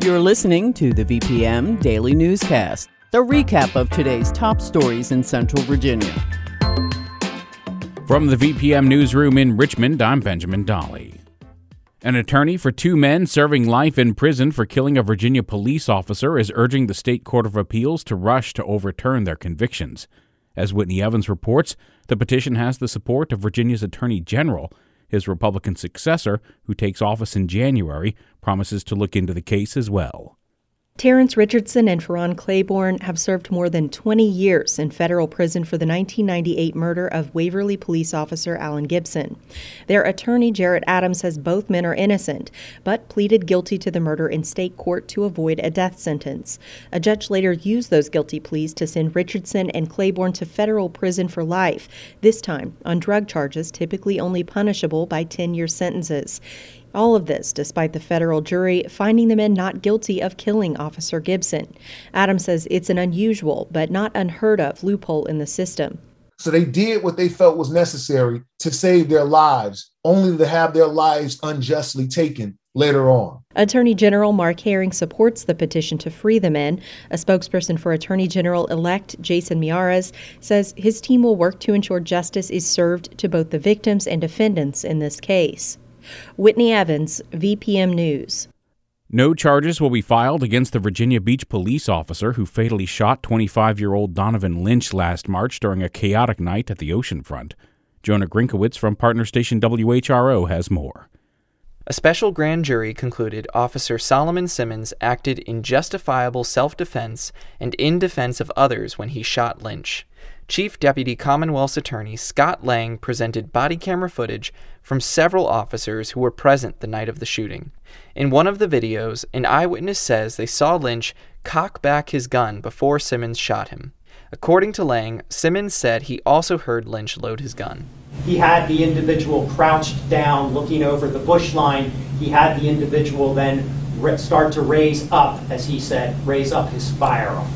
You're listening to the VPM Daily Newscast, the recap of today's top stories in Central Virginia. From the VPM Newsroom in Richmond, I'm Benjamin Dolly. An attorney for two men serving life in prison for killing a Virginia police officer is urging the State Court of Appeals to rush to overturn their convictions. As Whitney Evans reports, the petition has the support of Virginia's Attorney General. His Republican successor, who takes office in January, promises to look into the case as well. Terrence Richardson and Ferron Claiborne have served more than 20 years in federal prison for the 1998 murder of Waverly Police Officer Alan Gibson. Their attorney, Jarrett Adams, says both men are innocent, but pleaded guilty to the murder in state court to avoid a death sentence. A judge later used those guilty pleas to send Richardson and Claiborne to federal prison for life, this time on drug charges typically only punishable by 10-year sentences. All of this despite the federal jury finding the men not guilty of killing Officer Gibson. Adams says it's an unusual but not unheard of loophole in the system. So they did what they felt was necessary to save their lives, only to have their lives unjustly taken later on. Attorney General Mark Herring supports the petition to free the men. A spokesperson for Attorney General-elect Jason Miyares says his team will work to ensure justice is served to both the victims and defendants in this case. Whitney Evans, VPM News. No charges will be filed against the Virginia Beach police officer who fatally shot 25-year-old Donovan Lynch last March during a chaotic night at the oceanfront. Jonah Grinkowitz from partner station WHRO has more. A special grand jury concluded Officer Solomon Simmons acted in justifiable self-defense and in defense of others when he shot Lynch. Chief Deputy Commonwealth's Attorney Scott Lang presented body camera footage from several officers who were present the night of the shooting. In one of the videos, an eyewitness says they saw Lynch cock back his gun before Simmons shot him. According to Lang, Simmons said he also heard Lynch load his gun. He had the individual crouched down looking over the bush line. He had the individual then start to raise up, as he said, raise up his firearm.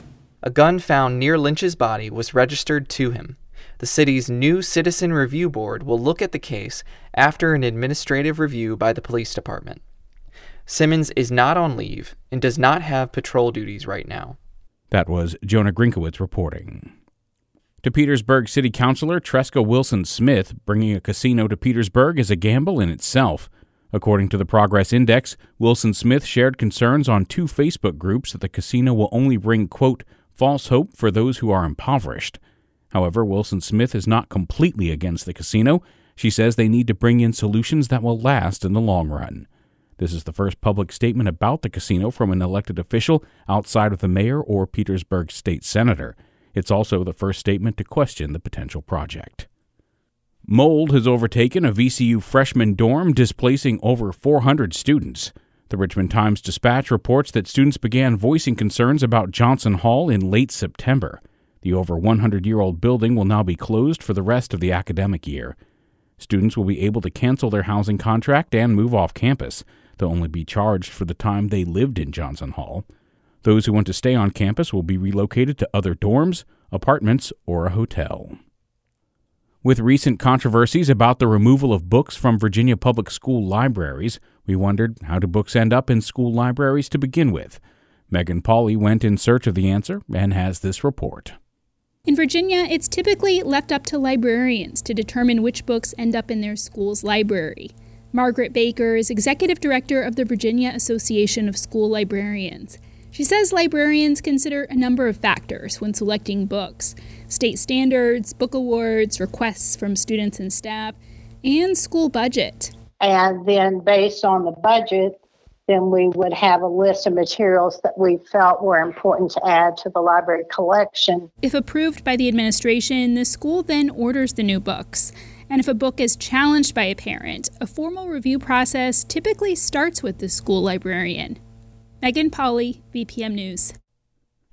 A gun found near Lynch's body was registered to him. The city's new Citizen Review Board will look at the case after an administrative review by the police department. Simmons is not on leave and does not have patrol duties right now. That was Jonah Grinkowitz reporting. To Petersburg City Councilor Tresca Wilson Smith, bringing a casino to Petersburg is a gamble in itself. According to the Progress Index, Wilson Smith shared concerns on two Facebook groups that the casino will only bring, quote, false hope for those who are impoverished. However, Wilson Smith is not completely against the casino. She says they need to bring in solutions that will last in the long run. This is the first public statement about the casino from an elected official outside of the mayor or Petersburg state senator. It's also the first statement to question the potential project. Mold has overtaken a VCU freshman dorm, displacing over 400 students. The Richmond Times-Dispatch reports that students began voicing concerns about Johnson Hall in late September. The over 100-year-old building will now be closed for the rest of the academic year. Students will be able to cancel their housing contract and move off campus. They'll only be charged for the time they lived in Johnson Hall. Those who want to stay on campus will be relocated to other dorms, apartments, or a hotel. With recent controversies about the removal of books from Virginia public school libraries, we wondered, how do books end up in school libraries to begin with? Megan Pauley went in search of the answer and has this report. In Virginia, it's typically left up to librarians to determine which books end up in their school's library. Margaret Baker is executive director of the Virginia Association of School Librarians. She says librarians consider a number of factors when selecting books: state standards, book awards, requests from students and staff, and school budget. And then based on the budget, then we would have a list of materials that we felt were important to add to the library collection. If approved by the administration, the school then orders the new books. And if a book is challenged by a parent, a formal review process typically starts with the school librarian. Megan Pauley, VPM News.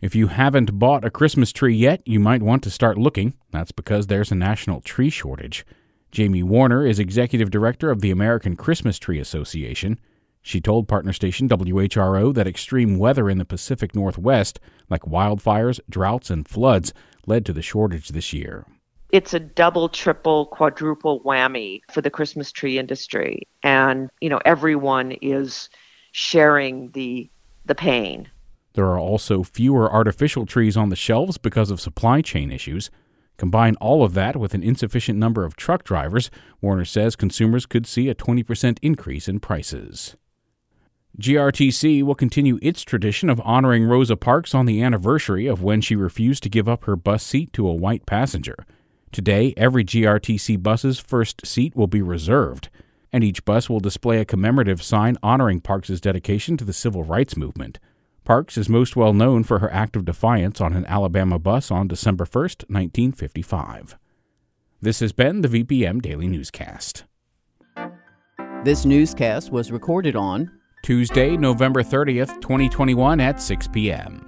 If you haven't bought a Christmas tree yet, you might want to start looking. That's because there's a national tree shortage. Jamie Warner is executive director of the American Christmas Tree Association. She told partner station WHRO that extreme weather in the Pacific Northwest, like wildfires, droughts, and floods, led to the shortage this year. It's a double, triple, quadruple whammy for the Christmas tree industry. And, you know, everyone is sharing the pain. There are also fewer artificial trees on the shelves because of supply chain issues. Combine all of that with an insufficient number of truck drivers, Warner says consumers could see a 20% increase in prices. GRTC will continue its tradition of honoring Rosa Parks on the anniversary of when she refused to give up her bus seat to a white passenger. Today, every GRTC bus's first seat will be reserved, and each bus will display a commemorative sign honoring Parks' dedication to the civil rights movement. Parks is most well known for her act of defiance on an Alabama bus on December 1, 1955. This has been the VPM Daily Newscast. This newscast was recorded on Tuesday, November 30th, 2021 at 6 p.m.